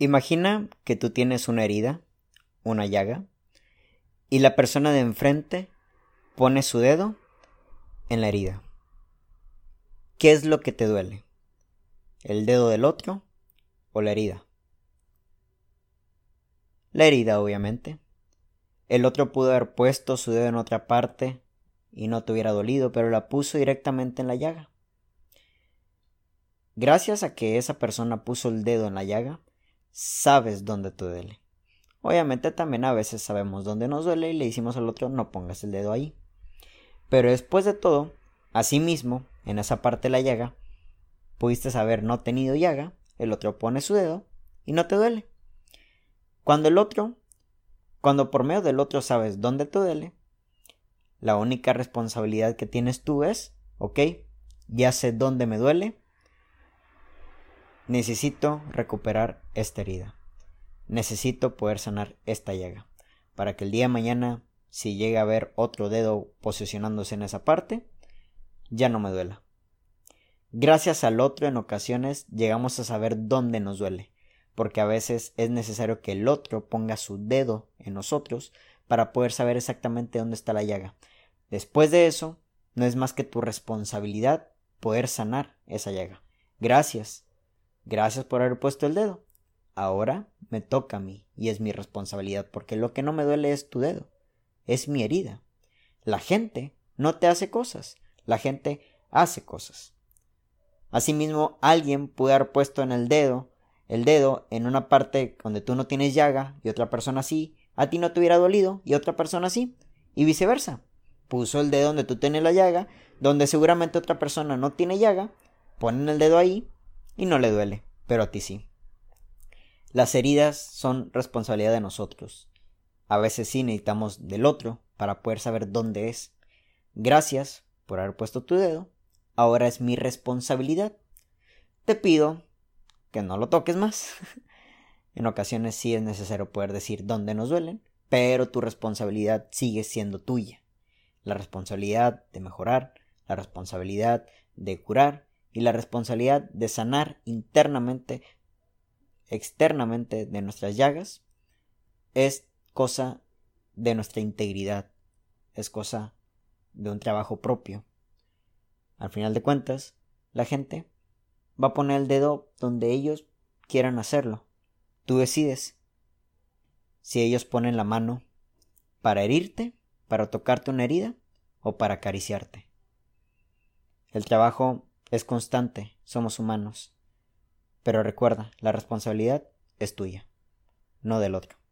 Imagina que tú tienes una herida, una llaga, y la persona de enfrente pone su dedo en la herida. ¿Qué es lo que te duele? ¿El dedo del otro o la herida? La herida, obviamente. El otro pudo haber puesto su dedo en otra parte y no te hubiera dolido, pero la puso directamente en la llaga. Gracias a que esa persona puso el dedo en la llaga, sabes dónde te duele. Obviamente también a veces sabemos dónde nos duele y le decimos al otro no pongas el dedo ahí. Pero después de todo, asimismo, en esa parte de la llaga, pudiste haber no tenido llaga, el otro pone su dedo y no te duele. Cuando por medio del otro sabes dónde te duele, la única responsabilidad que tienes tú es, ok, ya sé dónde me duele, necesito recuperar esta herida. Necesito poder sanar esta llaga para que el día de mañana, si llega a haber otro dedo posicionándose en esa parte, ya no me duela. Gracias al otro, en ocasiones llegamos a saber dónde nos duele, porque a veces es necesario que el otro ponga su dedo en nosotros para poder saber exactamente dónde está la llaga. Después de eso, no es más que tu responsabilidad poder sanar esa llaga. Gracias por haber puesto el dedo. Ahora me toca a mí y es mi responsabilidad, porque lo que no me duele es tu dedo, es mi herida. La gente no te hace cosas, la gente hace cosas. Asimismo, alguien puede haber puesto en el dedo en una parte donde tú no tienes llaga y otra persona sí, a ti no te hubiera dolido y otra persona sí, y viceversa. Puso el dedo donde tú tienes la llaga, donde seguramente otra persona no tiene llaga, ponen el dedo ahí y no le duele, pero a ti sí. Las heridas son responsabilidad de nosotros. A veces sí necesitamos del otro para poder saber dónde es. Gracias por haber puesto tu dedo. Ahora es mi responsabilidad. Te pido que no lo toques más. En ocasiones sí es necesario poder decir dónde nos duelen, pero tu responsabilidad sigue siendo tuya. La responsabilidad de mejorar, la responsabilidad de curar y la responsabilidad de sanar internamente, externamente de nuestras llagas, es cosa de nuestra integridad, es cosa de un trabajo propio. Al final de cuentas, la gente va a poner el dedo donde ellos quieran hacerlo. Tú decides si ellos ponen la mano para herirte, para tocarte una herida o para acariciarte. El trabajo es constante, somos humanos. Pero recuerda, la responsabilidad es tuya, no del otro.